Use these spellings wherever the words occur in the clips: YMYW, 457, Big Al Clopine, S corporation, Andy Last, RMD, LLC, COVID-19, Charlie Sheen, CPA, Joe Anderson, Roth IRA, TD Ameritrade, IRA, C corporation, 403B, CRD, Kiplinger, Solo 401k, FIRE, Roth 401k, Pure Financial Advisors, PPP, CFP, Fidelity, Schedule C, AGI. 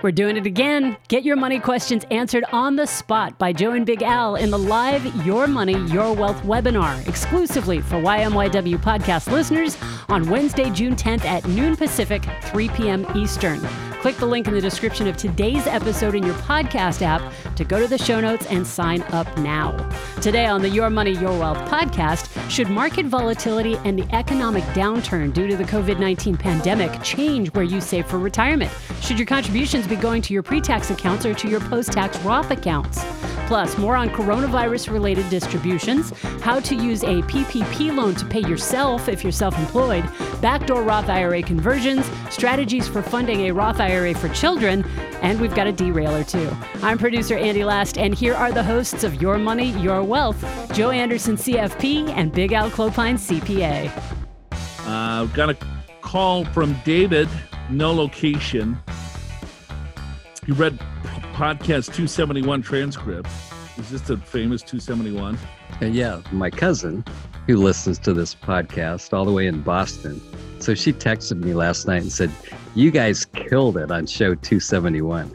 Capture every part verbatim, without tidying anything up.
We're doing it again. Get your money questions answered on the spot by Joe and Big Al in the live Your Money, Your Wealth webinar exclusively for Y M Y W podcast listeners on Wednesday, June tenth at noon Pacific, three p.m. Eastern. Click the link in the description of today's episode in your podcast app to go to the show notes and sign up now. Today on the Your Money, Your Wealth podcast, should market volatility and the economic downturn due to the COVID nineteen pandemic change where you save for retirement? Should your contributions be going to your pre-tax accounts or to your post-tax Roth accounts? Plus, more on coronavirus-related distributions, how to use a P P P loan to pay yourself if you're self-employed, backdoor Roth I R A conversions, strategies for funding a Roth I R A for children, and we've got a derailer too. I'm producer Andy Last, and here are the hosts of Your Money, Your Wealth, Joe Anderson, C F P, and Big Al Clopine, C P A. Uh, got a call from David, no location. He read podcast two seventy-one transcript. Is this the famous two seventy-one? And yeah, my cousin who listens to this podcast all the way in Boston. So she texted me last night and said, you guys killed it on show two seventy-one,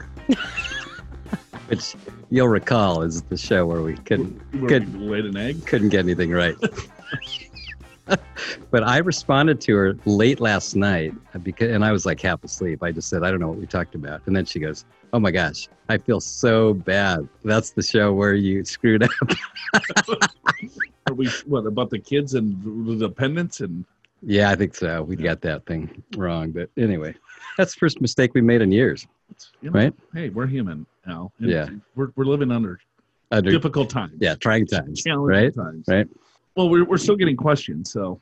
which you'll recall is the show where we couldn't, where couldn't we laid an egg, couldn't get anything right. But I responded to her late last night because, and I was like half asleep. I just said, I don't know what we talked about. And then she goes, oh my gosh, I feel so bad. That's the show where you screwed up. Are we, what, about the kids and the dependents? And yeah, I think so. We yeah. got that thing wrong. But anyway, that's the first mistake we made in years. You know, right? Hey, we're human now. Yeah. We're, we're living under, under difficult times. Yeah, trying times. Challenging right? times. Right. Well, we're we're still getting questions, so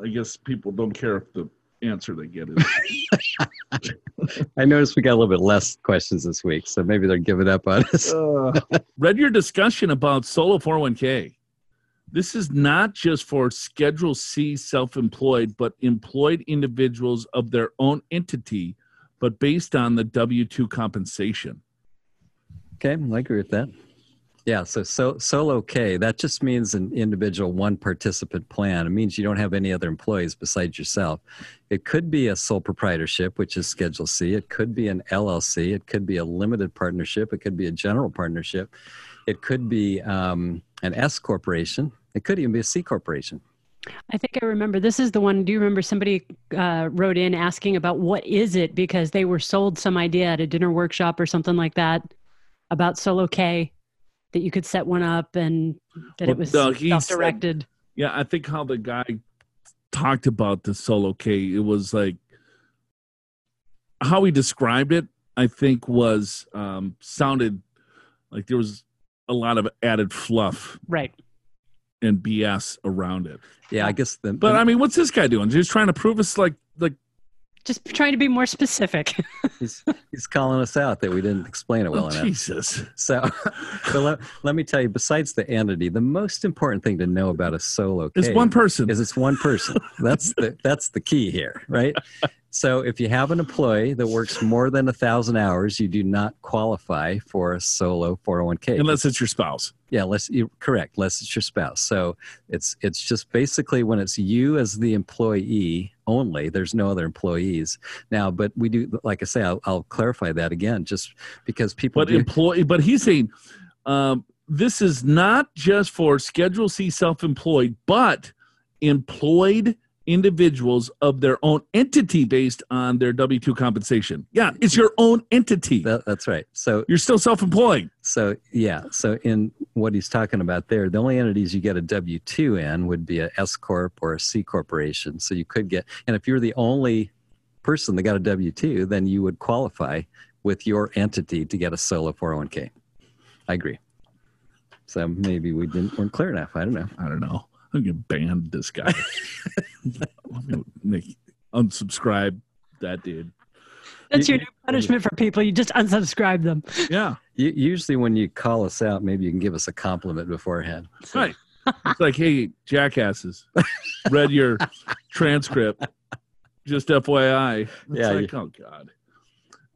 I guess people don't care if the answer they get is. I noticed we got a little bit less questions this week, so maybe they're giving up on us. uh, read your discussion about Solo four oh one k. This is not just for Schedule C self-employed, but employed individuals of their own entity, but based on the W two compensation. Okay, I agree with that. Yeah, so, so Solo K, that just means an individual one participant plan. It means you don't have any other employees besides yourself. It could be a sole proprietorship, which is Schedule C. It could be an L L C. It could be a limited partnership. It could be a general partnership. It could be um, an S corporation. It could even be a C corporation. I think I remember, this is the one, do you remember somebody uh, wrote in asking about what is it because they were sold some idea at a dinner workshop or something like that about Solo K? That you could set one up and that well, it was no, self-directed. Said, yeah, I think how the guy talked about the Solo K, it was like how he described it, I think was um, sounded like there was a lot of added fluff. Right. And B S around it. Yeah, I guess. The, but I mean, what's this guy doing? He's trying to prove us like, like, just trying to be more specific. he's, he's calling us out that we didn't explain it well oh, enough. Jesus. So, so let, let me tell you, besides the entity, the most important thing to know about a Solo K is one person. Is it's one person. That's the, that's the key here, right? So if you have an employee that works more than one thousand hours, you do not qualify for a Solo four oh one k. Unless it's your spouse. Yeah, unless you correct, unless it's your spouse. So it's it's just basically when it's you as the employee only, there's no other employees. Now, but we do, like I say, I'll, I'll clarify that again, just because people But do, employee, but he's saying um, this is not just for Schedule C self-employed, but employed individuals of their own entity based on their W two compensation. Yeah, it's your own entity. That, that's right. So you're still self-employed. So yeah. So in what he's talking about there, the only entities you get a W two in would be a S corp or a C corporation. So you could get, and if you're the only person that got a W two, then you would qualify with your entity to get a Solo four oh one k. I agree. So maybe we didn't weren't clear enough. I don't know. I don't know. I'm going to ban this guy. I'm going to make, unsubscribe that dude. That's you, your new punishment for people. You just unsubscribe them. Yeah. You, usually when you call us out, maybe you can give us a compliment beforehand. So. Right. It's like, hey, jackasses, read your transcript. Just F Y I. It's yeah, like, yeah. Oh, God.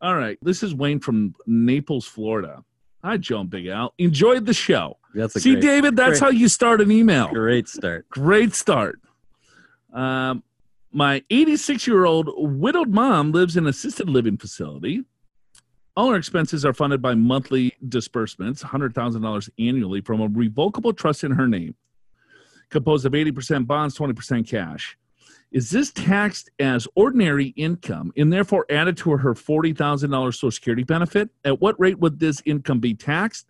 All right. This is Wayne from Naples, Florida. Hi, Joe and Big Al. Enjoyed the show. That's a See, great, David, that's great, how you start an email. Great start. Great start. Um, my eighty-six-year-old widowed mom lives in an assisted living facility. All our expenses are funded by monthly disbursements, one hundred thousand dollars annually, from a revocable trust in her name, composed of eighty percent bonds, twenty percent cash. Is this taxed as ordinary income and therefore added to her forty thousand dollars Social Security benefit? At what rate would this income be taxed?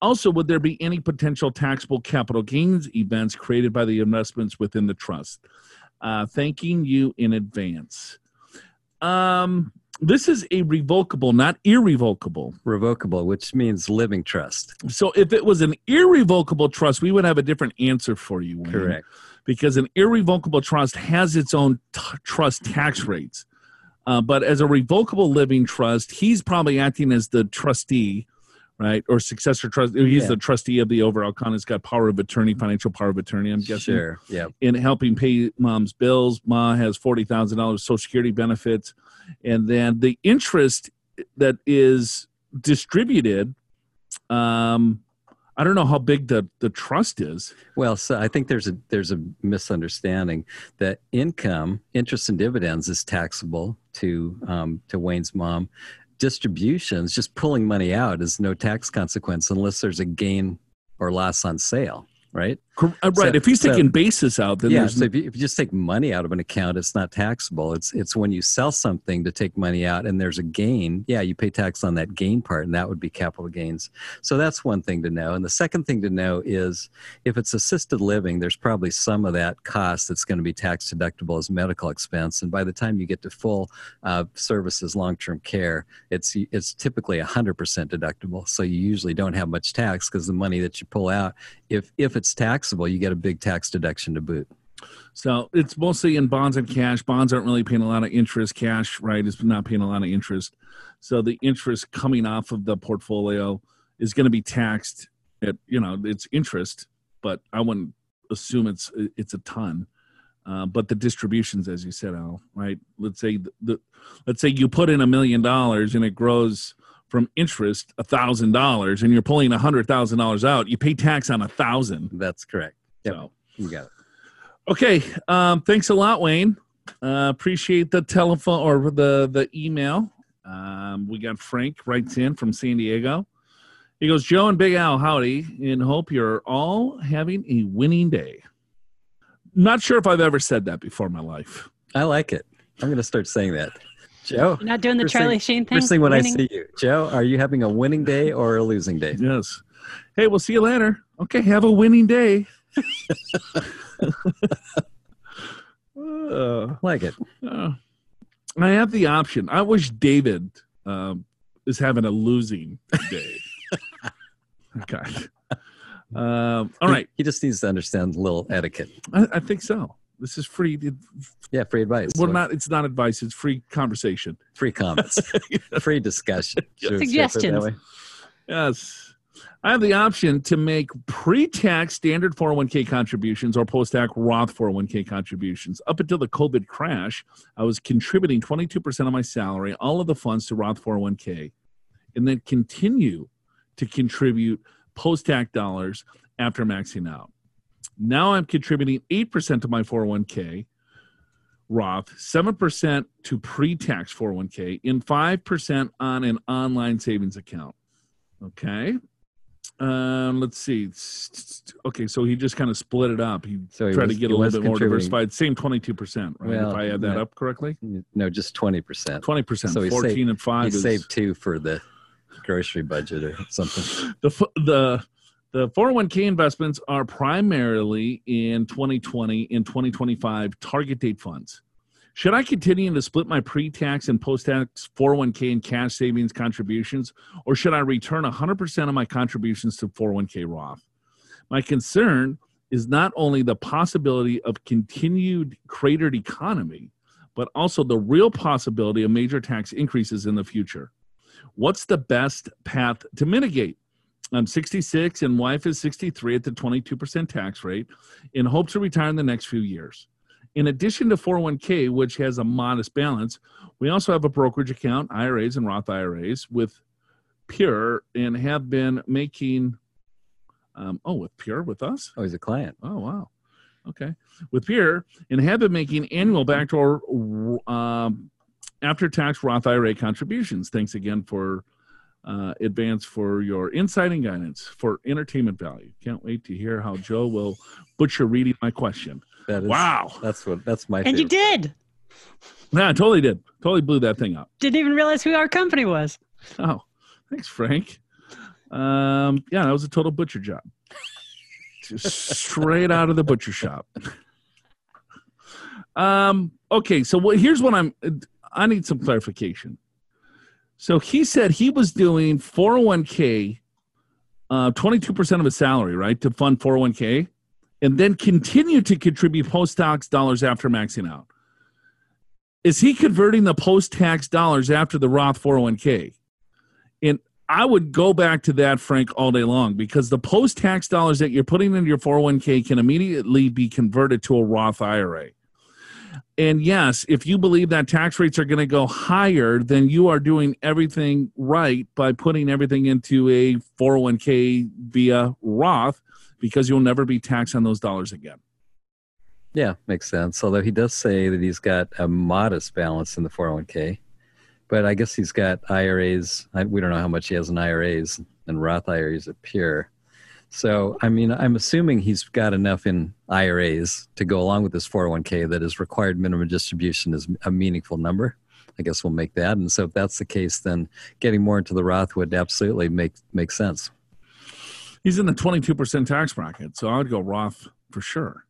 Also, would there be any potential taxable capital gains events created by the investments within the trust? Uh, thanking you in advance. Um... This is a revocable, not irrevocable. Revocable, which means living trust. So if it was an irrevocable trust, we would have a different answer for you, Wayne. Correct. Because an irrevocable trust has its own t- trust tax rates. Uh, but as a revocable living trust, he's probably acting as the trustee, right, or successor trustee. He's yeah. the trustee of the overall account. He's got power of attorney, financial power of attorney, I'm guessing. Sure, yeah. In helping pay Mom's bills. Ma has forty thousand dollars Social Security benefits. And then the interest that is distributed, um, I don't know how big the, the trust is. Well, so I think there's a there's a misunderstanding that income, interest and dividends is taxable to um, to Wayne's mom. Distributions, just pulling money out, is no tax consequence unless there's a gain or loss on sale. Right? Right. So, if he's taking so, basis out, then yeah, there's... So if you, if you just take money out of an account, it's not taxable. It's it's when you sell something to take money out and there's a gain, yeah, you pay tax on that gain part, and that would be capital gains. So that's one thing to know. And the second thing to know is if it's assisted living, there's probably some of that cost that's going to be tax deductible as medical expense. And by the time you get to full uh, services, long-term care, it's, it's typically one hundred percent deductible. So you usually don't have much tax because the money that you pull out, if if it's taxable, you get a big tax deduction to boot. So it's mostly in bonds and cash. Bonds aren't really paying a lot of interest. Cash, right, is not paying a lot of interest. So the interest coming off of the portfolio is going to be taxed at, you know, it's interest, but I wouldn't assume it's it's a ton. Uh, but the distributions, as you said, Al, right? Let's say the, the let's say you put in a million dollars and it grows from interest one thousand dollars and you're pulling one hundred thousand dollars out, you pay tax on one thousand dollars. That's correct. Yep. So you got it. Okay. Um, thanks a lot, Wayne. Uh, appreciate the telephone or the, the email. Um, we got Frank writes in from San Diego. He goes, Joe and Big Al, howdy, and hope you're all having a winning day. Not sure if I've ever said that before in my life. I like it. I'm going to start saying that. Joe, you're not doing the Charlie Sheen thing? First thing when winning. I see you. Joe, are you having a winning day or a losing day? Yes. Hey, we'll see you later. Okay, have a winning day. uh, like it. Uh, I have the option. I wish David um, is having a losing day. Okay. Um, all right. He just needs to understand a little etiquette. I, I think so. This is free. Yeah, free advice. Well, not it's not advice. It's free conversation. Free comments. Free discussion. Suggestions. Yes. I have the option to make pre-tax standard four oh one k contributions or post-tax Roth four oh one k contributions. Up until the COVID crash, I was contributing twenty-two percent of my salary, all of the funds to Roth four oh one k, and then continue to contribute post-tax dollars after maxing out. Now I'm contributing eight percent to my four oh one k Roth, seven percent to pre-tax four oh one k, and five percent on an online savings account. Okay. Um, let's see. Okay, so he just kind of split it up. He so tried he was, to get a little bit more diversified. Same twenty-two percent, right? Well, if I add that no, up correctly? No, just twenty percent. twenty percent. So fourteen saved, and five he is... saved two for the grocery budget or something. the The... The four oh one k investments are primarily in twenty twenty and twenty twenty-five target date funds. Should I continue to split my pre-tax and post-tax four oh one k and cash savings contributions, or should I return one hundred percent of my contributions to four oh one k Roth? My concern is not only the possibility of continued cratered economy, but also the real possibility of major tax increases in the future. What's the best path to mitigate? I'm sixty-six and wife is sixty-three at the twenty-two percent tax rate and hope to retire in the next few years. In addition to four oh one k, which has a modest balance, we also have a brokerage account, I R As and Roth I R As with Pure and have been making, um, oh, with Pure, with us? Oh, he's a client. Oh, wow. Okay. With Pure and have been making annual backdoor um, after-tax Roth I R A contributions. Thanks again for uh, advance for your insight and guidance for entertainment value. Can't wait to hear how Joe will butcher reading my question. That is, wow. That's what, that's my favorite. And you did. No, I totally did. Totally blew that thing up. Didn't even realize who our company was. Oh, thanks, Frank. Um, yeah, that was a total butcher job. Just straight out of the butcher shop. Um, okay, so what, here's what I'm, I need some clarification. So he said he was doing four oh one K, uh, twenty-two percent of his salary, right, to fund four oh one K, and then continue to contribute post-tax dollars after maxing out. Is he converting the post-tax dollars after the Roth four oh one K? And I would go back to that, Frank, all day long, because the post-tax dollars that you're putting into your four oh one K can immediately be converted to a Roth I R A. And yes, if you believe that tax rates are going to go higher, then you are doing everything right by putting everything into a four oh one K via Roth, because you'll never be taxed on those dollars again. Yeah, makes sense. Although he does say that he's got a modest balance in the four oh one K, but I guess he's got I R As. I, we don't know how much he has in I R As, and Roth I R As are pure. So, I mean, I'm assuming he's got enough in I R As to go along with this four oh one K that his required minimum distribution is a meaningful number. I guess we'll make that. And so if that's the case, then getting more into the Roth would absolutely make, make sense. He's in the twenty-two percent tax bracket, so I would go Roth for sure.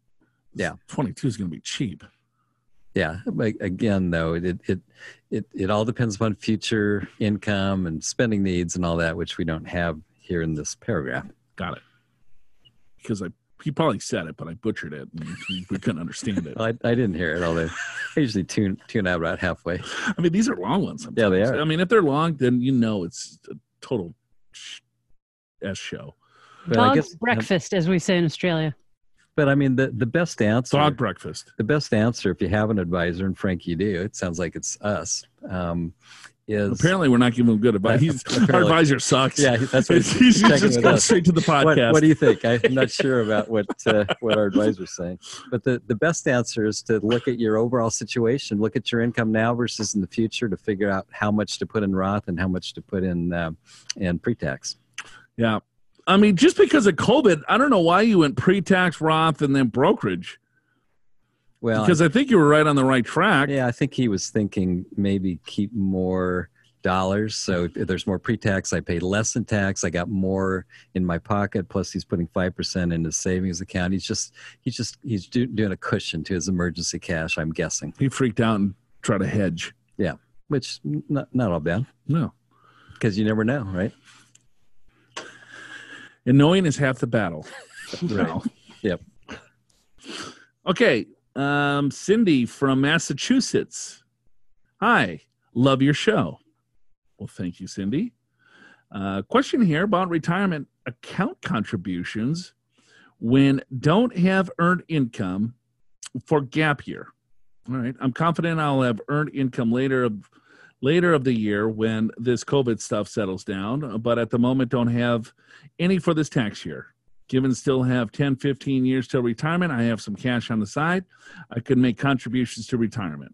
Yeah. twenty-two is going to be cheap. Yeah. But again, though, it, it, it, it all depends upon future income and spending needs and all that, which we don't have here in this paragraph. Got it. Because I, he probably said it, but I butchered it. And we couldn't understand it. I, I didn't hear it, although I usually tune tune out about halfway. I mean, these are long ones sometimes. Yeah, they are. I mean, if they're long, then you know it's a total S show. But dog I guess, breakfast, as we say in Australia. But I mean, the, the best answer. Dog breakfast. The best answer, if you have an advisor, and Frank, you do, it sounds like it's us. Um, Is, apparently we're not giving him good advice. He's, our advisor sucks. Yeah, that's what he's, he's just going straight to the podcast. What, what do you think? I'm not sure about what uh, what our advisor's saying. But the, the best answer is to look at your overall situation. Look at your income now versus in the future to figure out how much to put in Roth and how much to put in um, in pre-tax. Yeah. I mean, just because of COVID, I don't know why you went pre-tax, Roth, and then brokerage. Well, because I think you were right on the right track. Yeah, I think he was thinking maybe keep more dollars. So if there's more pre-tax, I pay less in tax. I got more in my pocket. Plus, he's putting five percent in his savings account. He's just he's just he's do, doing a cushion to his emergency cash. I'm guessing he freaked out and tried to hedge. Yeah, which not not all bad. No, because you never know, right? And knowing is half the battle. Right. No. Yep. Okay. Um, Cindy from Massachusetts. Hi, love your show. Well, thank you, Cindy. Uh, question here about retirement account contributions when don't have earned income for gap year. All right. I'm confident I'll have earned income later of, later of the year when this COVID stuff settles down, but at the moment don't have any for this tax year. Given still have ten, fifteen years till retirement, I have some cash on the side. I could make contributions to retirement.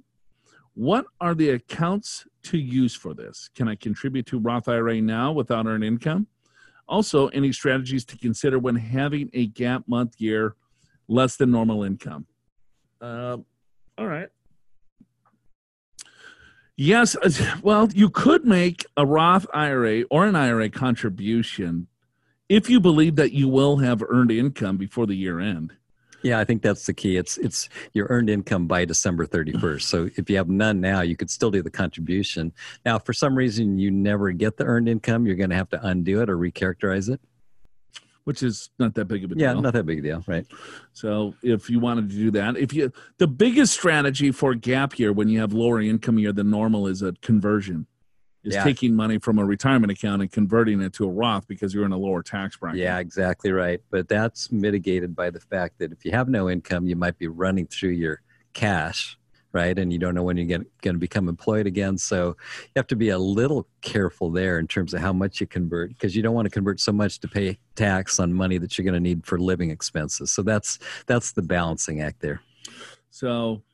What are the accounts to use for this? Can I contribute to Roth I R A now without earned income? Also, any strategies to consider when having a gap month year less than normal income? Uh, all right. Yes, well, you could make a Roth I R A or an I R A contribution if you believe that you will have earned income before the year end. Yeah, I think that's the key. It's it's your earned income by December thirty-first. So if you have none now, you could still do the contribution. Now, if for some reason you never get the earned income, you're going to have to undo it or recharacterize it. Which is not that big of a deal. Yeah, not that big a deal, right. So if you wanted to do that, if you the biggest strategy for gap year when you have lower income year than normal is a conversion. Is yeah. taking money from a retirement account and converting it to a Roth because you're in a lower tax bracket. Yeah, exactly right. But that's mitigated by the fact that if you have no income, you might be running through your cash, right? And you don't know when you're going to become employed again. So you have to be a little careful there in terms of how much you convert, because you don't want to convert so much to pay tax on money that you're going to need for living expenses. So that's that's the balancing act there. So,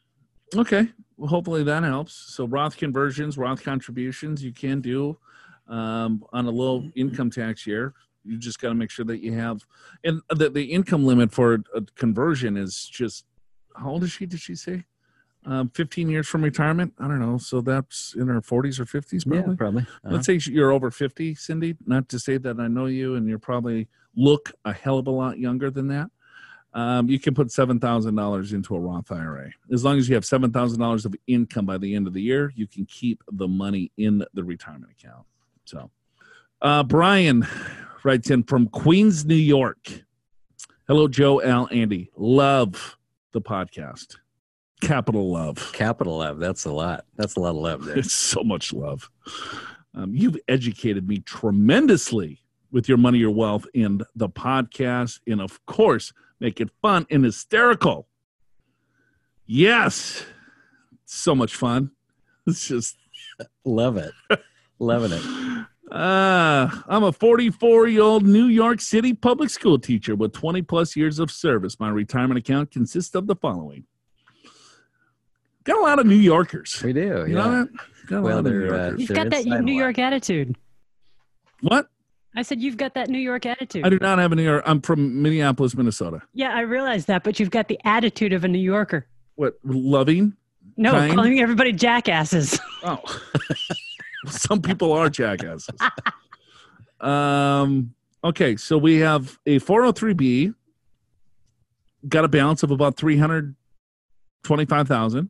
okay. Well, hopefully that helps. So Roth conversions, Roth contributions, you can do. um, on a low income tax year, you just got to make sure that you have, and the, the income limit for a conversion is just, how old is she, did she say? Um, fifteen years from retirement? I don't know. So that's in her forties or fifties, probably. Yeah, probably. Uh-huh. Let's say you're over fifty, Cindy, not to say that I know you, and you're probably look a hell of a lot younger than that. Um, you can put seven thousand dollars into a Roth I R A. As long as you have seven thousand dollars of income by the end of the year, you can keep the money in the retirement account. So uh, Brian writes in from Queens, New York. Hello, Joe, Al, Andy. Love the podcast. Capital love. Capital love. That's a lot. That's a lot of love there. It's so much love. Um, you've educated me tremendously with your money, your wealth, and the podcast, and of course, make it fun and hysterical. Yes. So much fun. It's just... Love it. Loving it. Uh, I'm a forty-four-year-old New York City public school teacher with twenty-plus years of service. My retirement account consists of the following. Got a lot of New Yorkers. We do. You yeah. know that? Got a well, lot of New Yorkers. Uh, You've got that New York attitude. What? I said you've got that New York attitude. I do not have a New York. I'm from Minneapolis, Minnesota. Yeah, I realize that, but you've got the attitude of a New Yorker. What? Loving? No, kind? Calling everybody jackasses. Oh. Some people are jackasses. um, okay, so we have a four oh three B, got a balance of about three hundred twenty-five thousand dollars.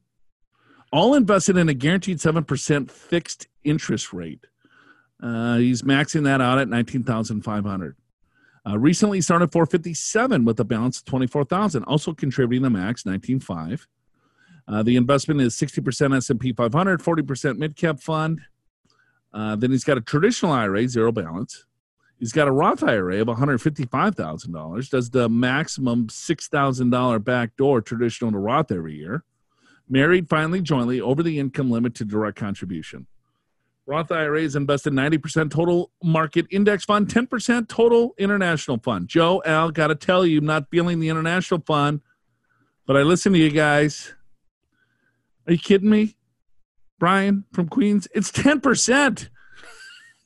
All invested in a guaranteed seven percent fixed interest rate. Uh, he's maxing that out at nineteen thousand five hundred dollars. Uh, recently started four fifty-seven with a balance of twenty-four thousand dollars, also contributing the max, nineteen five. Uh, the investment is sixty percent S and P five hundred, forty percent mid-cap fund. Uh, then he's got a traditional I R A, zero balance. He's got a Roth I R A of one hundred fifty-five thousand dollars, does the maximum six thousand dollars backdoor traditional to Roth every year. Married, finally, jointly, over the income limit to direct contribution. Roth I R As invested ninety percent total market index fund, ten percent total international fund. Joe, Al, got to tell you, I'm not feeling the international fund, but I listen to you guys. Are you kidding me? Brian from Queens, it's ten percent.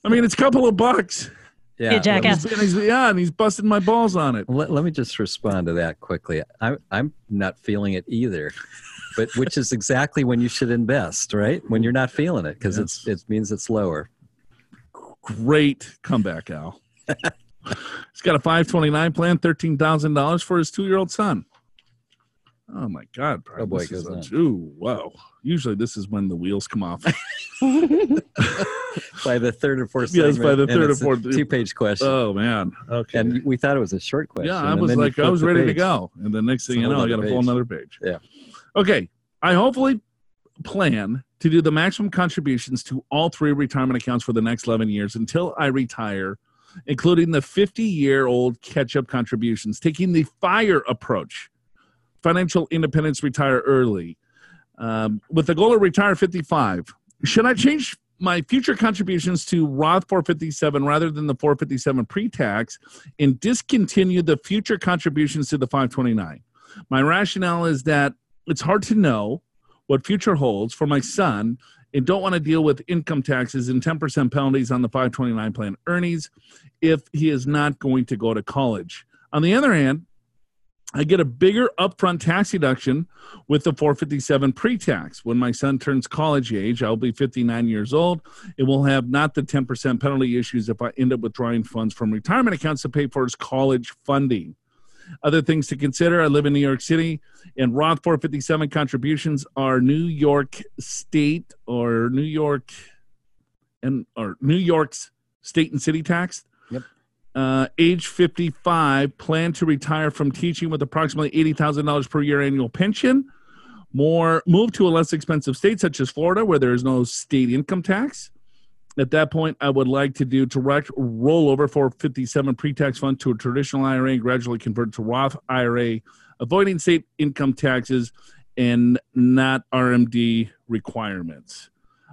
I mean, it's a couple of bucks. Yeah, yeah, jackass. And he's, yeah, and he's busted my balls on it. Let, let me just respond to that quickly. I'm, I'm not feeling it either. But which is exactly when you should invest, right? When you're not feeling it, because yes. it's it means it's lower. Great comeback, Al. He's got a five twenty-nine plan, thirteen thousand dollars for his two-year-old son. Oh, my God. Brian. Oh, boy, this goes is a, ooh, wow. Usually this is when the wheels come off. By the third or fourth segment. Yes, by the third or fourth. Two-page question. Oh, man. Okay. And we thought it was a short question. Yeah, I was like, I was ready to go. And the next thing you know, I got a whole another page. Yeah. Okay, I hopefully plan to do the maximum contributions to all three retirement accounts for the next eleven years until I retire, including the fifty-year-old catch-up contributions, taking the FIRE approach, financial independence, retire early, um, with the goal to retire fifty-five. Should I change my future contributions to Roth four fifty-seven rather than the four fifty-seven pre-tax and discontinue the future contributions to the five twenty-nine? My rationale is that it's hard to know what future holds for my son and don't want to deal with income taxes and ten percent penalties on the five twenty-nine plan earnings if he is not going to go to college. On the other hand, I get a bigger upfront tax deduction with the four fifty-seven pre-tax. When my son turns college age, I'll be fifty-nine years old. It will have not the ten percent penalty issues if I end up withdrawing funds from retirement accounts to pay for his college funding. Other things to consider, I live in New York City, and Roth four fifty-seven contributions are New York State or New York and or New York's state and city tax. Yep. Uh, age fifty-five, plan to retire from teaching with approximately eighty thousand dollars per year annual pension. More, move to a less expensive state such as Florida where there is no state income tax. At that point, I would like to do direct rollover four fifty-seven pre-tax fund to a traditional I R A and gradually convert to Roth I R A, avoiding state income taxes and not R M D requirements.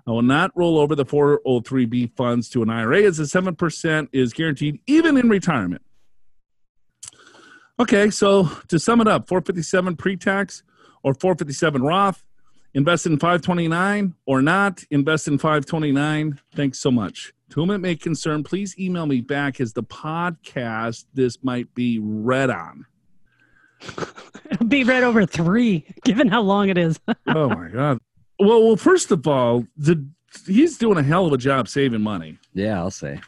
I will not roll over the four oh three B funds to an I R A as the seven percent is guaranteed even in retirement. Okay, so to sum it up, four fifty-seven pre-tax or four fifty-seven Roth, invest in five twenty-nine or not, invest in five twenty-nine. Thanks so much. To whom it may concern, please email me back as the podcast this might be read on. It'll be read over three, given how long it is. Oh, my God. Well, well, first of all, the, he's doing a hell of a job saving money. Yeah, I'll say.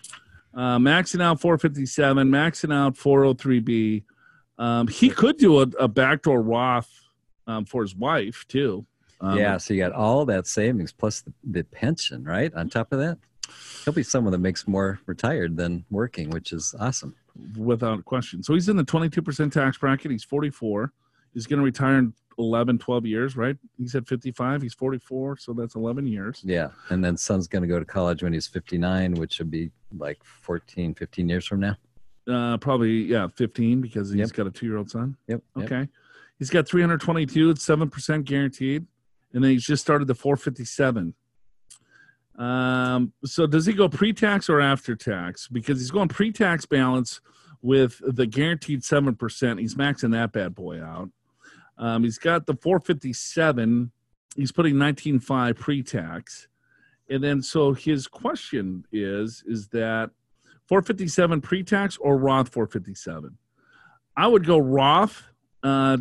Uh, maxing out four fifty-seven, maxing out four oh three B. Um, he could do a, a backdoor Roth um, for his wife, too. Um, yeah, so you got all that savings plus the, the pension, right, on top of that? He'll be someone that makes more retired than working, which is awesome. Without question. So he's in the twenty-two percent tax bracket. He's forty-four. He's going to retire in eleven, twelve years, right? He's at fifty-five. He's forty-four, so that's eleven years. Yeah, and then son's going to go to college when he's fifty-nine, which would be like fourteen, fifteen years from now. Uh, probably, yeah, fifteen, because he's yep. got a two-year-old son. Yep. Okay. Yep. He's got three hundred twenty-two. It's seven percent guaranteed. And then he's just started the four fifty-seven. Um, so does he go pre-tax or after tax? Because he's going pre-tax balance with the guaranteed seven percent. He's maxing that bad boy out. Um, he's got the four fifty-seven. He's putting nineteen point five pre-tax. And then, so his question is, is that four fifty-seven pre-tax or Roth four fifty-seven? I would go Roth. Uh,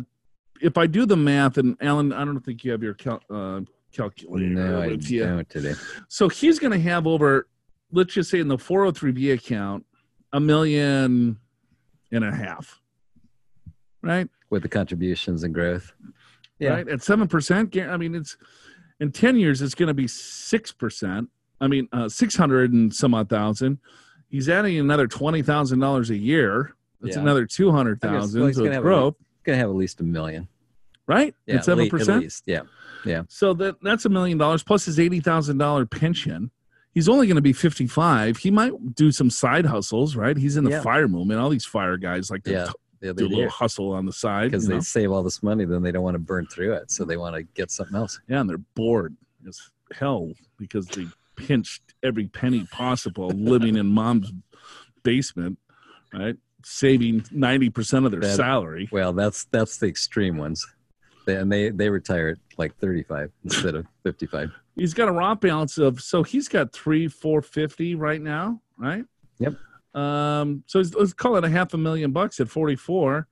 if I do the math, and Alan, I don't think you have your cal uh, calculator. No, I don't know it today. So he's going to have over, let's just say in the four oh three B account, a million and a half, right? With the contributions and growth. Yeah. Right? At seven percent, I mean, it's in ten years, it's going to be six percent. I mean, uh, six hundred and some odd thousand. He's adding another twenty thousand dollars a year. That's yeah. another two hundred thousand. Well, he's so going to have at least a million. Right? Yeah, at seven percent? At least, yeah. Yeah. So that, that's a million dollars plus his eighty thousand dollar pension. He's only going to be fifty-five. He might do some side hustles, right? He's in the yeah. fire movement. All these fire guys like to yeah. Yeah, do a little do. hustle on the side. Because they know? save all this money, then they don't want to burn through it. So they want to get something else. Yeah, and they're bored as hell because they pinched every penny possible living in mom's basement, right? Saving ninety percent of their that, salary. Well, that's that's the extreme ones. And they, they retire at like thirty-five instead of fifty-five. He's got a Roth balance of, so he's got three, four fifty right now, right? Yep. Um, so let's call it a half a million bucks at forty-four.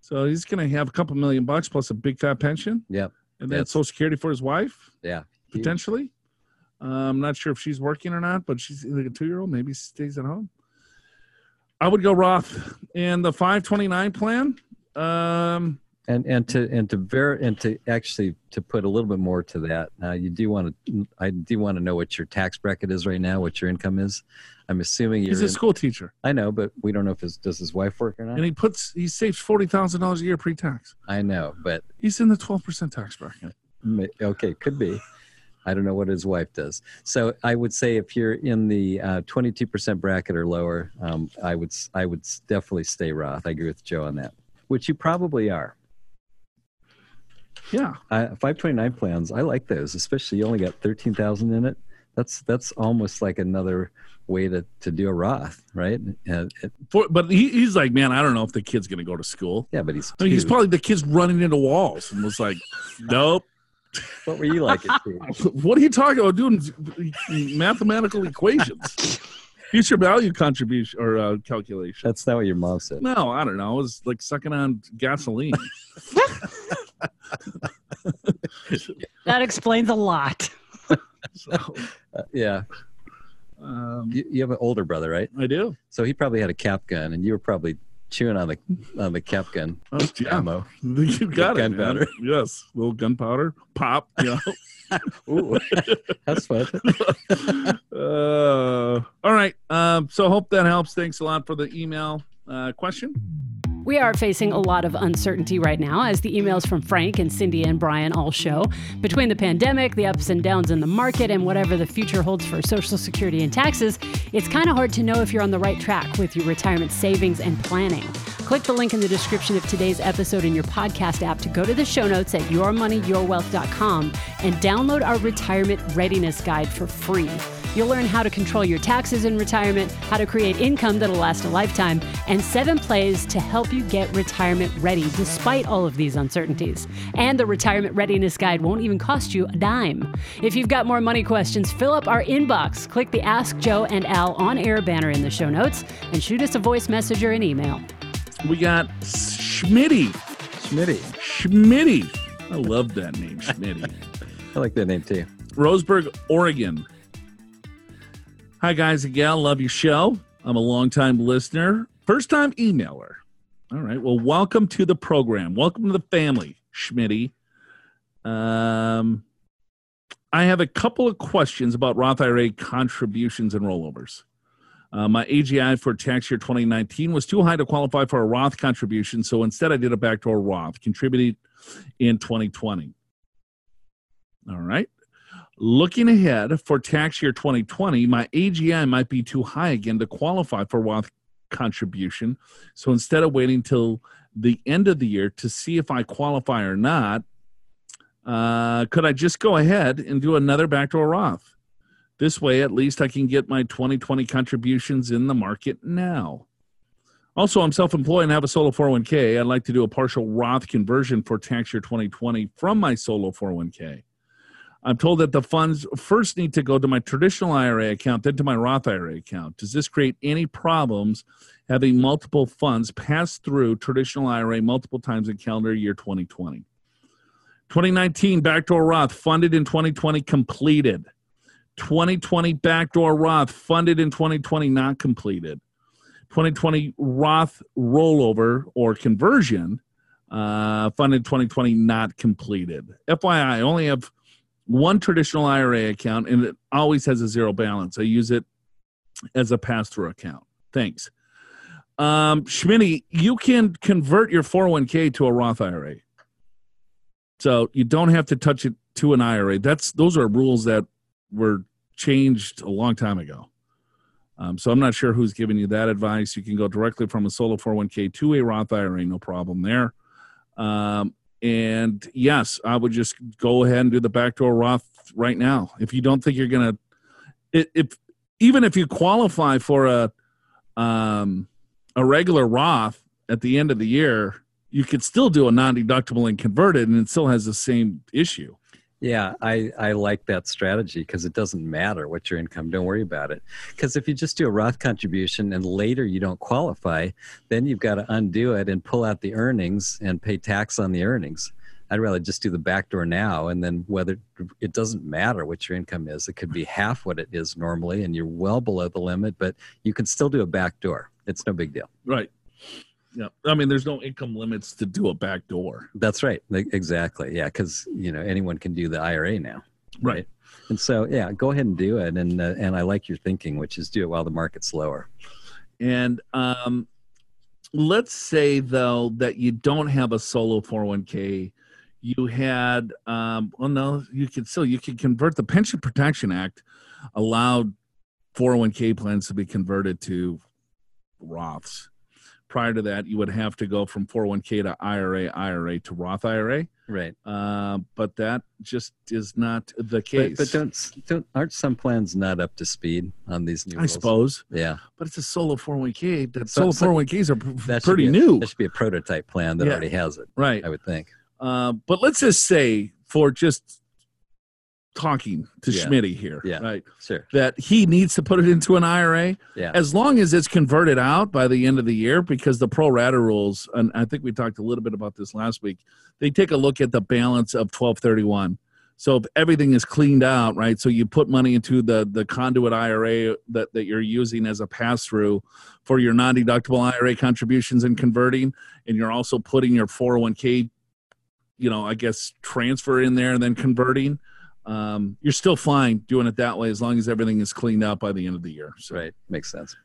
So he's going to have a couple million bucks plus a big fat pension. Yep. And then Social Security for his wife. Yeah. Potentially. Uh, I'm not sure if she's working or not, but she's like a two-year-old. Maybe she stays at home. I would go Roth. And the five twenty-nine plan, um, And and to and to ver and to actually to put a little bit more to that, uh, you do want to I do want to know what your tax bracket is right now, what your income is. I'm assuming you're he's a in, school teacher. I know, but we don't know if his does his wife work or not. And he puts he saves forty thousand dollars a year pre-tax. I know, but he's in the twelve percent tax bracket. Okay, could be. I don't know what his wife does. So I would say if you're in the uh, twenty-two percent bracket or lower, um, I would I would definitely stay Roth. I agree with Joe on that, which you probably are. Yeah, uh, five twenty-nine plans. I like those, especially you only got thirteen thousand in it. That's that's almost like another way to to do a Roth, right? And it, For, but he, he's like, man, I don't know if the kid's going to go to school. Yeah, but he's I mean, he's probably the kid's running into walls and was like, nope. What were you like? What are you talking about doing mathematical equations? Future value contribution or uh, calculation. That's not what your mom said. No, I don't know. It was like sucking on gasoline. That explains a lot. So, uh, yeah. Um, you, you have an older brother, right? I do. So he probably had a cap gun, and you were probably chewing on the on the cap gun oh, yeah. ammo. You got it, gunpowder. Yes, little gunpowder pop. You know, Ooh, that's fun. uh, all right. Um, so hope that helps. Thanks a lot for the email uh, question. We are facing a lot of uncertainty right now, as the emails from Frank and Cindy and Brian all show. Between the pandemic, the ups and downs in the market, and whatever the future holds for Social Security and taxes, it's kind of hard to know if you're on the right track with your retirement savings and planning. Click the link in the description of today's episode in your podcast app to go to the show notes at your money your wealth dot com and download our retirement readiness guide for free. You'll learn how to control your taxes in retirement, how to create income that'll last a lifetime, and seven plays to help you get retirement ready despite all of these uncertainties. And the Retirement Readiness Guide won't even cost you a dime. If you've got more money questions, fill up our inbox. Click the Ask Joe and Al on-air banner in the show notes and shoot us a voice message or an email. We got Schmitty. Schmitty. Schmitty. I love that name, Schmitty. I like that name too. Roseburg, Oregon. Hi, guys and gal. Love your show. I'm a longtime listener, first-time emailer. All right. Well, welcome to the program. Welcome to the family, Schmitty. Um, I have a couple of questions about Roth I R A contributions and rollovers. Uh, my A G I for tax year twenty nineteen was too high to qualify for a Roth contribution, so instead I did a backdoor Roth, contributed in twenty twenty. All right. Looking ahead for tax year twenty twenty, my A G I might be too high again to qualify for Roth contribution, so instead of waiting till the end of the year to see if I qualify or not, uh, could I just go ahead and do another backdoor Roth? This way, at least I can get my twenty twenty contributions in the market now. Also, I'm self-employed and have a Solo four oh one k. I'd like to do a partial Roth conversion for tax year twenty twenty from my Solo four oh one k. I'm told that the funds first need to go to my traditional I R A account, then to my Roth I R A account. Does this create any problems having multiple funds pass through traditional I R A multiple times in calendar year twenty twenty? twenty nineteen backdoor Roth funded in twenty twenty, completed. twenty twenty backdoor Roth funded in twenty twenty, not completed. twenty twenty Roth rollover or conversion uh, funded twenty twenty, not completed. F Y I, I only have one traditional I R A account and it always has a zero balance. I use it as a pass-through account. Thanks. Um, Schmitty, you can convert your four oh one k to a Roth I R A. So you don't have to touch it to an I R A. That's Those are rules that were changed a long time ago. Um, so I'm not sure who's giving you that advice. You can go directly from a Solo four oh one k to a Roth I R A, no problem there. Um, and yes, I would just go ahead and do the backdoor Roth right now. If you don't think you're going to, if even if you qualify for a um, a regular Roth at the end of the year, you could still do a non-deductible and convert it, and it still has the same issue. Yeah, I, I like that strategy because it doesn't matter what your income. Don't worry about it. Because if you just do a Roth contribution and later you don't qualify, then you've got to undo it and pull out the earnings and pay tax on the earnings. I'd rather just do the backdoor now, and then whether it doesn't matter what your income is. It could be half what it is normally, and you're well below the limit, but you can still do a backdoor. It's no big deal. Right. Yeah, I mean, there's no income limits to do a backdoor. That's right. Exactly. Yeah, because, you know, anyone can do the I R A now. Right. right? And so, yeah, go ahead and do it. And uh, and I like your thinking, which is do it while the market's lower. And um, let's say, though, that you don't have a Solo four oh one k. You had, um, well, no, you could still, you could convert. The Pension Protection Act allowed four oh one k plans to be converted to Roths. Prior to that, you would have to go from four oh one k to I R A, I R A to Roth I R A. Right. Uh, but that just is not the case. But, but don't, don't, aren't some plans not up to speed on these new I rules? Suppose. Yeah. But it's a Solo four oh one k. That so, Solo four oh one k's are that pretty a, new. That should be a prototype plan that yeah. already has it. Right. I would think. Uh, but let's just say, for just talking to yeah. Schmitty here, yeah. right? Sure. That he needs to put it into an I R A yeah. as long as it's converted out by the end of the year, because the pro rata rules, and I think we talked a little bit about this last week, they take a look at the balance of twelve thirty-one. So if everything is cleaned out, right, so you put money into the, the conduit I R A that, that you're using as a pass-through for your non-deductible I R A contributions and converting, and you're also putting your four oh one k, you know, I guess transfer in there and then converting, Um, you're still fine doing it that way as long as everything is cleaned out by the end of the year. So. Right. Makes sense.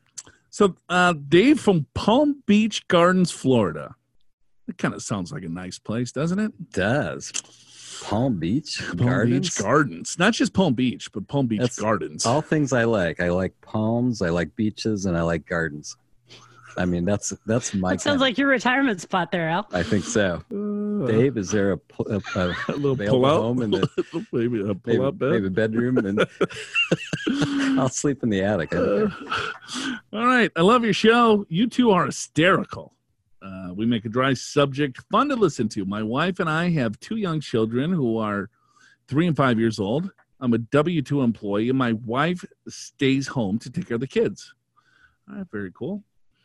So uh, Dave from Palm Beach Gardens, Florida. It kind of sounds like a nice place, doesn't it? It does. Palm Beach Palm Gardens? Beach Gardens. Not just Palm Beach, but Palm Beach That's Gardens. All things I like. I like palms, I like beaches, and I like gardens. I mean, that's that's my. That sounds like your retirement spot there, Al. I think so. Uh, Dave, is there a, a, a, a little pull-out home and maybe a pull-out bed, maybe a bedroom and I'll sleep in the attic. Uh, all right. I love your show. You two are hysterical. Uh, we make a dry subject fun to listen to. My wife and I have two young children who are three and five years old. I'm a W two employee, and my wife stays home to take care of the kids. All right, very cool.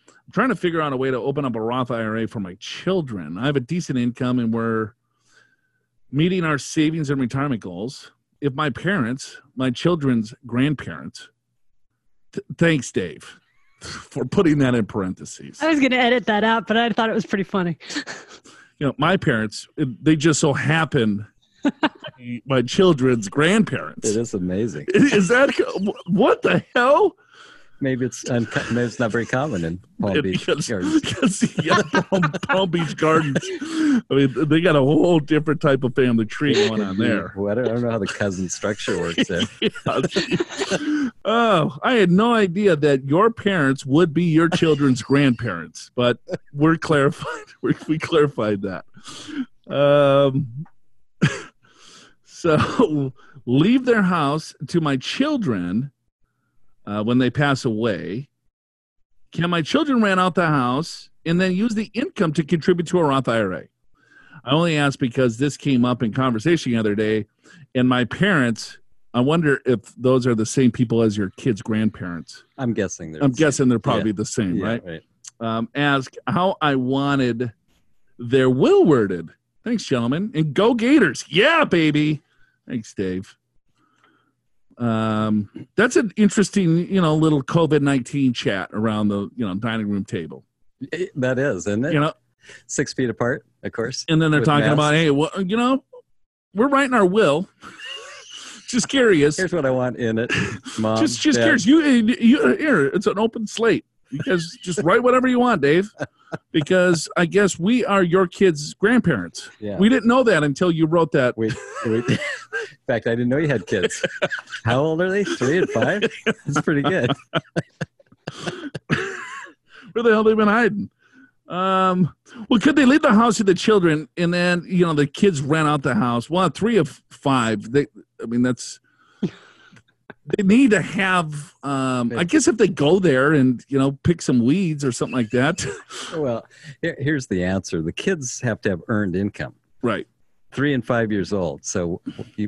I'm trying to figure out a way to open up a Roth I R A for my children. I have a decent income, and we're meeting our savings and retirement goals. If my parents, my children's grandparents, th- thanks, Dave, for putting that in parentheses. I was going to edit that out, but I thought it was pretty funny. You know, my parents, they just so happen my children's grandparents. It is amazing. Is that, what the hell? Maybe it's unco- maybe it's not very common in Palm it, Beach because, Gardens. Because, yeah, Palm, Palm Beach Gardens. I mean, they got a whole different type of family tree going on there. Well, I, don't, I don't know how the cousin structure works there. Yeah. Oh, I had no idea that your parents would be your children's grandparents, but we're clarified. We're, we clarified that. Um, so leave their house to my children. Uh, when they pass away, can my children rent out the house and then use the income to contribute to a Roth I R A? I only asked because this came up in conversation the other day, and my parents, I wonder if those are the same people as your kids' grandparents. I'm guessing they're I'm the guessing same. They're probably yeah. the same, yeah, right? right. Um, ask how I wanted their will worded. Thanks, gentlemen. And go Gators. Yeah, baby. Thanks, Dave. Um, that's an interesting, you know, little COVID nineteen chat around the, you know, dining room table. It, that is, isn't it? You know, six feet apart, of course. And then they're talking masks. About, hey, well, you know, we're writing our will. Just curious. Here's what I want in it, Mom. just, just Dad. Curious. You, you, here, it's an open slate. You guys just write whatever you want, Dave. Because I guess we are your kids' grandparents. Yeah. We didn't know that until you wrote that. We, we, in fact, I didn't know you had kids. How old are they? Three and five? That's pretty good. Where the hell have they been hiding? Um, well, could they leave the house to the children and then, you know, the kids rent out the house? Well, three of five. They, I mean, that's they need to have, um, I guess if they go there and, you know, pick some weeds or something like that. Well, here's the answer. The kids have to have earned income. Right. Three and five years old. So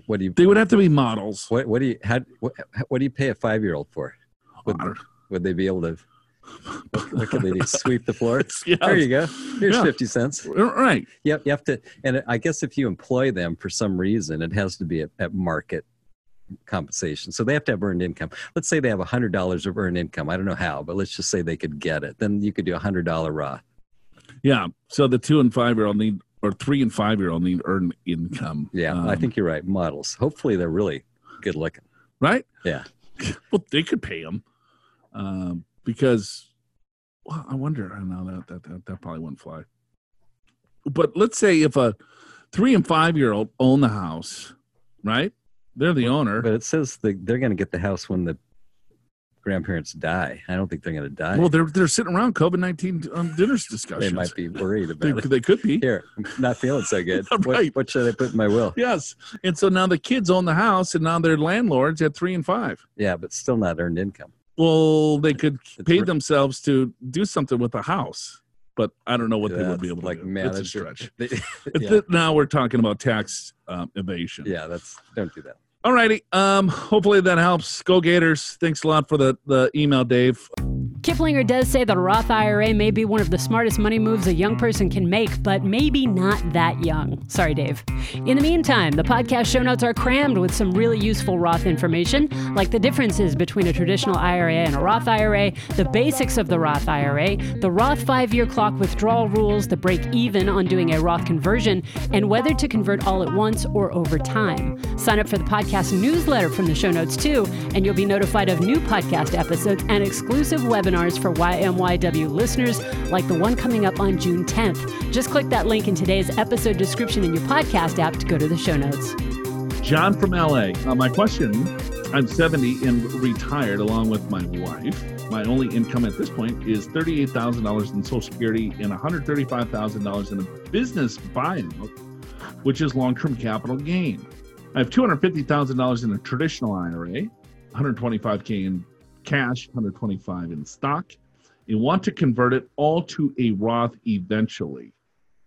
what do you, they would have to be models. What, what do you, how, what, what do you pay a five-year-old for? Would, would they be able to, what, what can they do? Sweep the floor? Yeah. There you go. Here's yeah. fifty cents. Right. Yep. You have to, and I guess if you employ them for some reason, it has to be at, at market compensation. So they have to have earned income. Let's say they have one hundred dollars of earned income. I don't know how, but let's just say they could get it. Then you could do a one hundred dollars Roth. Yeah. So the two and five-year-old need, or three and five-year-old need earned income. Yeah. Um, I think you're right. Models. Hopefully they're really good looking. Right? Yeah. Well, they could pay them um, because, well, I wonder. I don't know. That, that, that, that probably wouldn't fly. But let's say if a three and five-year-old own the house, right? They're the owner. But it says the, they're going to get the house when the grandparents die. I don't think they're going to die. Well, they're they're sitting around COVID nineteen um, dinners discussions. They might be worried about they, it. They could be. Here, I'm not feeling so good. Right. What, what should I put in my will? Yes. And so now the kids own the house, and now they're landlords at three and five. Yeah, but still not earned income. Well, they could it's pay r- themselves to do something with the house. But I don't know what That's they would be able like to do. Manager. It's a stretch. They, yeah. Now we're talking about tax um, evasion. Yeah, that's don't do that. All righty. Um, hopefully that helps. Go Gators. Thanks a lot for the, the email, Dave. Kiplinger does say that a Roth I R A may be one of the smartest money moves a young person can make, but maybe not that young. Sorry, Dave. In the meantime, the podcast show notes are crammed with some really useful Roth information, like the differences between a traditional I R A and a Roth I R A, the basics of the Roth I R A, the Roth five-year clock withdrawal rules, the break-even on doing a Roth conversion, and whether to convert all at once or over time. Sign up for the podcast newsletter from the show notes, too, and you'll be notified of new podcast episodes and exclusive webinars for Y M Y W listeners, like the one coming up on June tenth. Just click that link in today's episode description in your podcast app to go to the show notes. John from L A. Uh, my question, I'm seventy and retired along with my wife. My only income at this point is thirty-eight thousand dollars in Social Security and one hundred thirty-five thousand dollars in a business buyout, which is long-term capital gain. I have two hundred fifty thousand dollars in a traditional I R A, one hundred twenty-five K in cash, one hundred twenty-five in stock. You want to convert it all to a Roth eventually.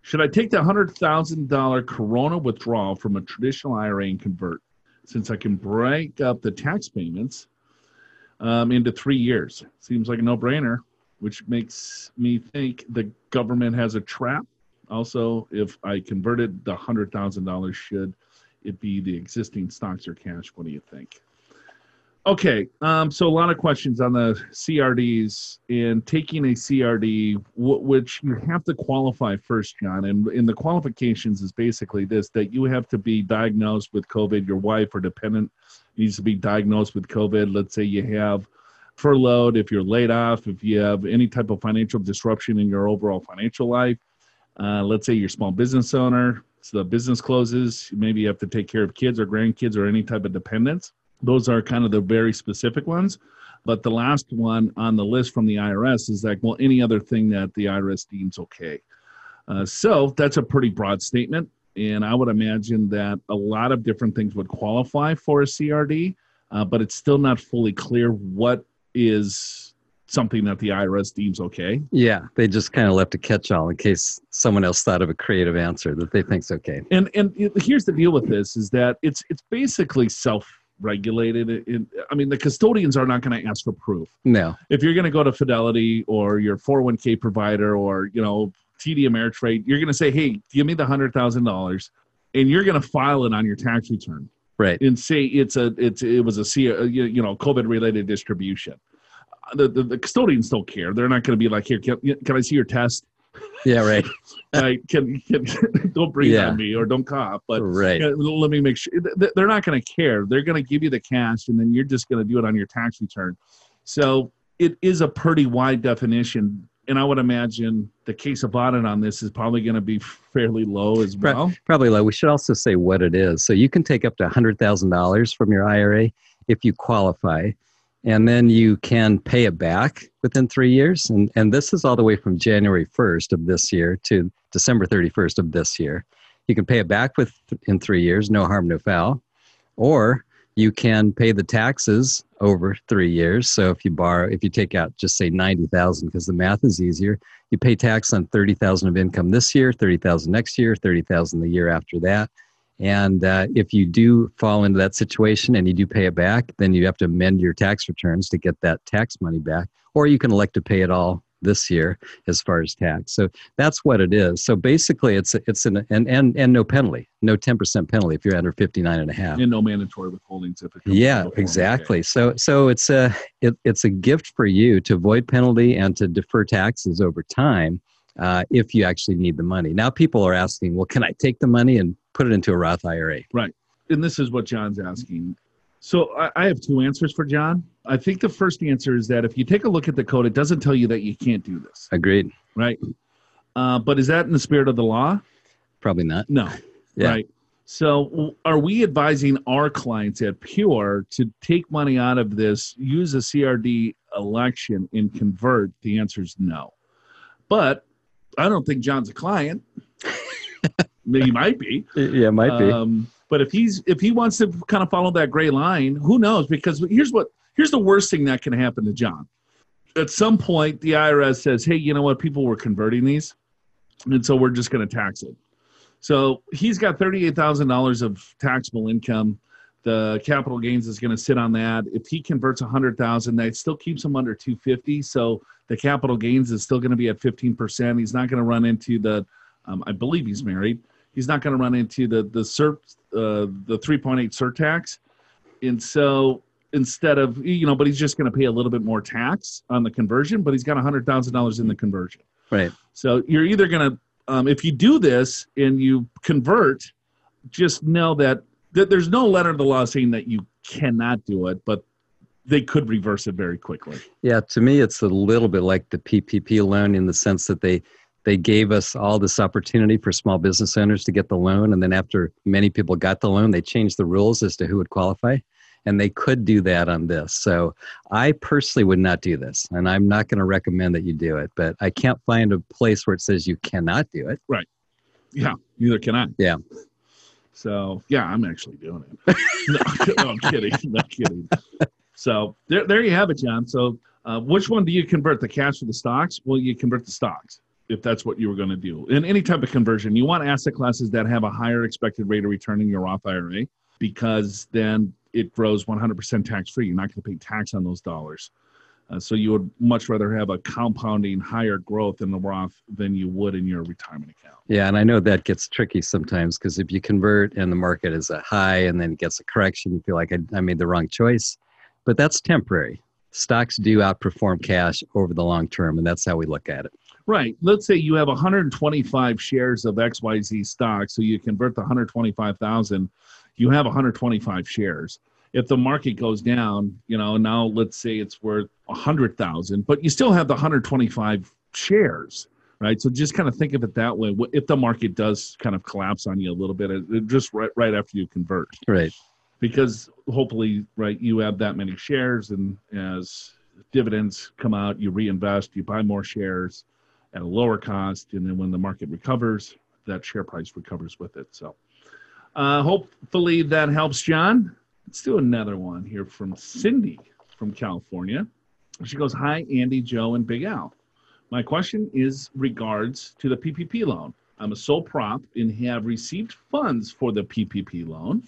Should I take the one hundred thousand dollars Corona withdrawal from a traditional I R A and convert, since I can break up the tax payments um, into three years? Seems like a no-brainer, which makes me think the government has a trap. Also, if I converted the one hundred thousand dollars, should it be the existing stocks or cash? What do you think? Okay, um, so a lot of questions on the C R Ds and taking a C R D, w- which you have to qualify first, John. And in the qualifications is basically this, that you have to be diagnosed with COVID. Your wife or dependent needs to be diagnosed with COVID. Let's say you have furloughed, if you're laid off, if you have any type of financial disruption in your overall financial life. Uh, let's say you're a small business owner, so the business closes. Maybe you have to take care of kids or grandkids or any type of dependents. Those are kind of the very specific ones. But the last one on the list from the I R S is like, well, any other thing that the I R S deems okay. Uh, so that's a pretty broad statement. And I would imagine that a lot of different things would qualify for a C R D, uh, but it's still not fully clear what is something that the I R S deems okay. Yeah, they just kind of left a catch-all in case someone else thought of a creative answer that they think's okay. And and here's the deal with this, is that it's it's basically self regulated. In, I mean, the custodians are not going to ask for proof. No. If you're going to go to Fidelity or your four oh one k provider or, you know, T D Ameritrade, you're going to say, hey, give me the one hundred thousand dollars, and you're going to file it on your tax return. Right. And say it's a, it's, it was a, C, you know, COVID related distribution. The, the, the custodians don't care. They're not going to be like, here, can, can I see your test? Yeah, right. Like, can, can don't breathe yeah. on me or don't cough, but right. let me make sure. They're not going to care. They're going to give you the cash, and then you're just going to do it on your tax return. So it is a pretty wide definition, and I would imagine the case of audit on this is probably going to be fairly low as well. Probably low. We should also say what it is. So you can take up to one hundred thousand dollars from your I R A if you qualify. And then you can pay it back within three years. And, and this is all the way from January first of this year to December thirty-first of this year. You can pay it back with in three years, no harm, no foul. Or you can pay the taxes over three years. So if you borrow, if you take out, just say ninety thousand dollars, because the math is easier, you pay tax on thirty thousand dollars of income this year, thirty thousand dollars next year, thirty thousand dollars the year after that. And uh, if you do fall into that situation and you do pay it back, then you have to amend your tax returns to get that tax money back. Or you can elect to pay it all this year as far as tax. So that's what it is. So basically, it's it's an and and, and no penalty, no ten percent penalty if you're under fifty-nine and a half, and no mandatory withholdings if it comes. Yeah, exactly. So so it's a it, it's a gift for you to avoid penalty and to defer taxes over time uh, if you actually need the money. Now people are asking, well, can I take the money and put it into a Roth I R A? Right. And this is what John's asking. So I, I have two answers for John. I think the first answer is that if you take a look at the code, it doesn't tell you that you can't do this. Agreed. Right. Uh, but is that in the spirit of the law? Probably not. No. Yeah. Right. So are we advising our clients at Pure to take money out of this, use a C R D election, and convert? The answer is no. But I don't think John's a client. He might be. Yeah, might be. Um, but if he's if he wants to kind of follow that gray line, who knows? Because here's what here's the worst thing that can happen to John. At some point, the I R S says, hey, you know what? People were converting these, and so we're just going to tax it. So he's got thirty-eight thousand dollars of taxable income. The capital gains is going to sit on that. If he converts one hundred thousand dollars, that still keeps him under two hundred fifty thousand dollars. So the capital gains is still going to be at fifteen percent. He's not going to run into the, um, I believe he's married. He's not going to run into the the sur, uh, the three point eight surtax, and so instead of you know, but he's just going to pay a little bit more tax on the conversion. But he's got a hundred thousand dollars in the conversion. Right. So you're either going to, um, if you do this and you convert, just know that that there's no letter of the law saying that you cannot do it, but they could reverse it very quickly. Yeah. To me, it's a little bit like the P P P loan in the sense that they. They gave us all this opportunity for small business owners to get the loan. And then after many people got the loan, they changed the rules as to who would qualify. And they could do that on this. So I personally would not do this. And I'm not going to recommend that you do it. But I can't find a place where it says you cannot do it. Right. Yeah. Neither can I. Yeah. So, yeah, I'm actually doing it. No, no, I'm kidding. I'm not kidding. So there, there you have it, John. So uh, which one do you convert, the cash or the stocks? Well, you convert the stocks if that's what you were going to do. In any type of conversion, you want asset classes that have a higher expected rate of return in your Roth I R A, because then it grows one hundred percent tax-free. You're not going to pay tax on those dollars. Uh, so you would much rather have a compounding higher growth in the Roth than you would in your retirement account. Yeah, and I know that gets tricky sometimes, because if you convert and the market is at high and then it gets a correction, you feel like I, I made the wrong choice. But that's temporary. Stocks do outperform cash over the long term, and that's how we look at it. Right. Let's say you have one hundred twenty-five shares of X Y Z stock, so you convert the one hundred twenty-five thousand, you have one hundred twenty-five shares. If the market goes down, you know, now let's say it's worth one hundred thousand, but you still have the one hundred twenty-five shares, right? So just kind of think of it that way. If the market does kind of collapse on you a little bit, just right, right after you convert. Right. Because hopefully, right, you have that many shares, and as dividends come out, you reinvest, you buy more shares at a lower cost, and then when the market recovers, that share price recovers with it. So uh, hopefully that helps, John. Let's do another one here from Cindy from California. She goes, hi, Andy, Joe, and Big Al. My question is regards to the P P P loan. I'm a sole prop and have received funds for the P P P loan.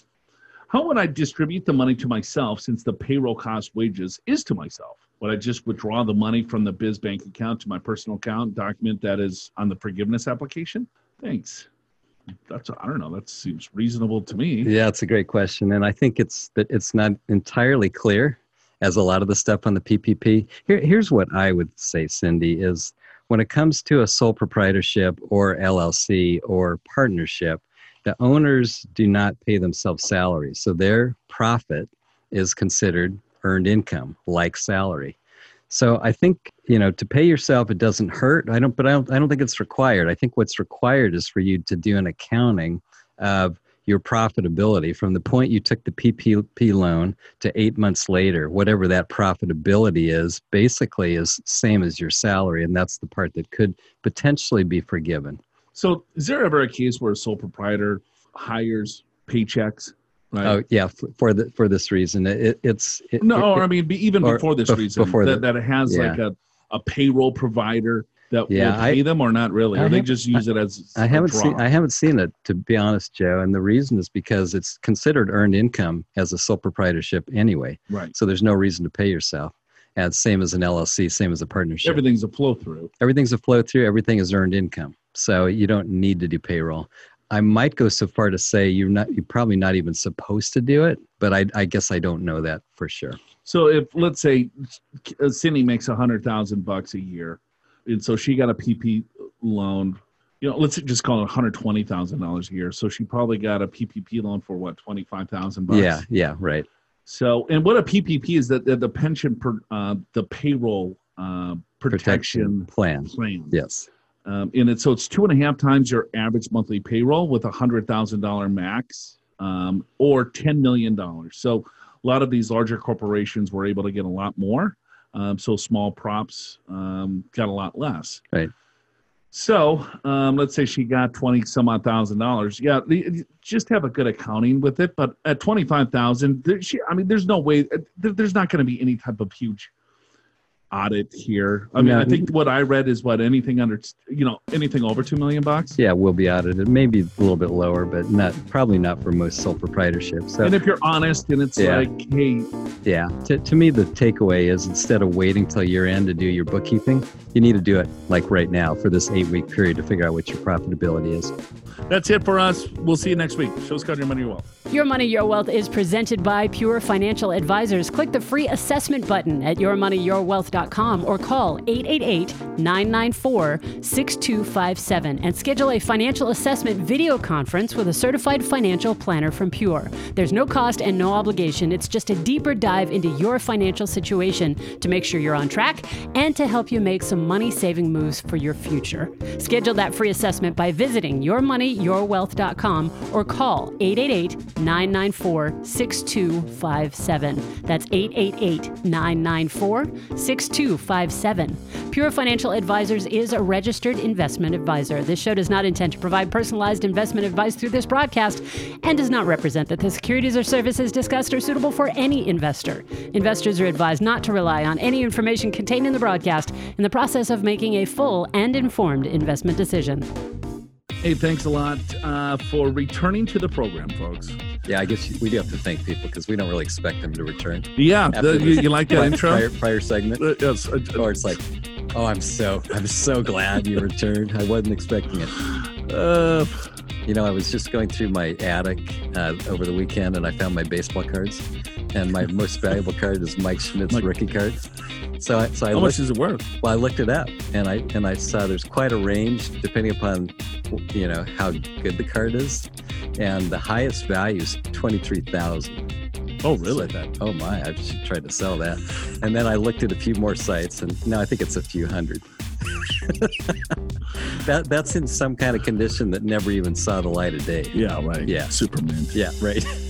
How would I distribute the money to myself, since the payroll cost wages is to myself? Would I just withdraw the money from the biz bank account to my personal account, document that is on the forgiveness application? Thanks. That's, I don't know, that seems reasonable to me. Yeah, it's a great question. And I think it's that it's not entirely clear, as a lot of the stuff on the P P P. Here, here's what I would say, Cindy, is when it comes to a sole proprietorship or L L C or partnership, the owners do not pay themselves salaries. So their profit is considered earned income, like salary. So I think, you know, to pay yourself, it doesn't hurt. I don't, but I don't, I don't think it's required. I think what's required is for you to do an accounting of your profitability from the point you took the P P P loan to eight months later. Whatever that profitability is, basically is same as your salary. And that's the part that could potentially be forgiven. So is there ever a case where a sole proprietor hires paychecks? Right. Oh yeah, for, for the for this reason, it, it's it, no. It, I mean, even or, before this bef- reason, before that, the, that it has yeah. like a, a payroll provider that yeah, will pay I, them, or not really, I or they just use I, it as. I haven't seen. I haven't seen it, to be honest, Joe. And the reason is because it's considered earned income as a sole proprietorship anyway. Right. So there's no reason to pay yourself. And same as an L L C, same as a partnership. Everything's a flow through. Everything's a flow through. Everything is earned income. So you don't need to do payroll. I might go so far to say you're not, you're probably not even supposed to do it, but I, I guess I don't know that for sure. So if, let's say, Cindy makes a hundred thousand bucks a year, and so she got a P P P loan, you know, let's just call it one hundred twenty thousand dollars a year. So she probably got a P P P loan for what, twenty five thousand bucks? Yeah, yeah, right. So, and what a P P P is that the, the pension, per, uh, the payroll uh, protection, protection plan. plan. Yes. Um, and it's, so it's two and a half times your average monthly payroll with a one hundred thousand dollars max, um, or ten million dollars. So a lot of these larger corporations were able to get a lot more. Um, so small props um, got a lot less. Right. So um, let's say she got twenty some odd thousand dollars. Yeah, just have a good accounting with it. But at twenty-five thousand dollars, she, I mean, there's no way, there's not going to be any type of huge audit here. I mean, yeah. I think what I read is what anything under, you know, anything over two million bucks. Yeah, will be audited. Maybe a little bit lower, but not probably not for most sole proprietorships. So, and if you're honest, and it's yeah. like, hey, yeah. To, to me, the takeaway is instead of waiting till year end to do your bookkeeping, you need to do it like right now for this eight week period to figure out what your profitability is. That's it for us. We'll see you next week. Show's called Your Money, Your Wealth. Your Money, Your Wealth is presented by Pure Financial Advisors. Click the free assessment button at your money your wealth dot com or call eight eight eight, nine nine four, six two five seven and schedule a financial assessment video conference with a certified financial planner from Pure. There's no cost and no obligation. It's just a deeper dive into your financial situation to make sure you're on track and to help you make some money-saving moves for your future. Schedule that free assessment by visiting your money your wealth dot com or call eight eight eight, nine nine four, six two five seven. That's eight eight eight, nine nine four, six two five seven. six two five seven. Pure Financial Advisors is a registered investment advisor. This show does not intend to provide personalized investment advice through this broadcast and does not represent that the securities or services discussed are suitable for any investor. Investors are advised not to rely on any information contained in the broadcast in the process of making a full and informed investment decision. Hey, thanks a lot uh, for returning to the program, folks. Yeah, I guess we do have to thank people because we don't really expect them to return. Yeah, the, you, you like that prior, intro? Prior, prior segment? Uh, yes, uh, or it's like, oh, I'm so I'm so glad you returned. I wasn't expecting it. Uh, you know, I was just going through my attic uh, over the weekend, and I found my baseball cards. And my most valuable card is Mike Schmidt's Mike. rookie card. So, I, so I how looked, much is it worth? Well, I looked it up, and I and I saw there's quite a range depending upon, you know, how good the card is, and the highest value is twenty-three thousand. Oh, really? So I thought, oh my, I should try to sell that. And then I looked at a few more sites, and now I think it's a few hundred. that that's in some kind of condition that never even saw the light of day. Yeah, right. Yeah, super mint. Yeah, right.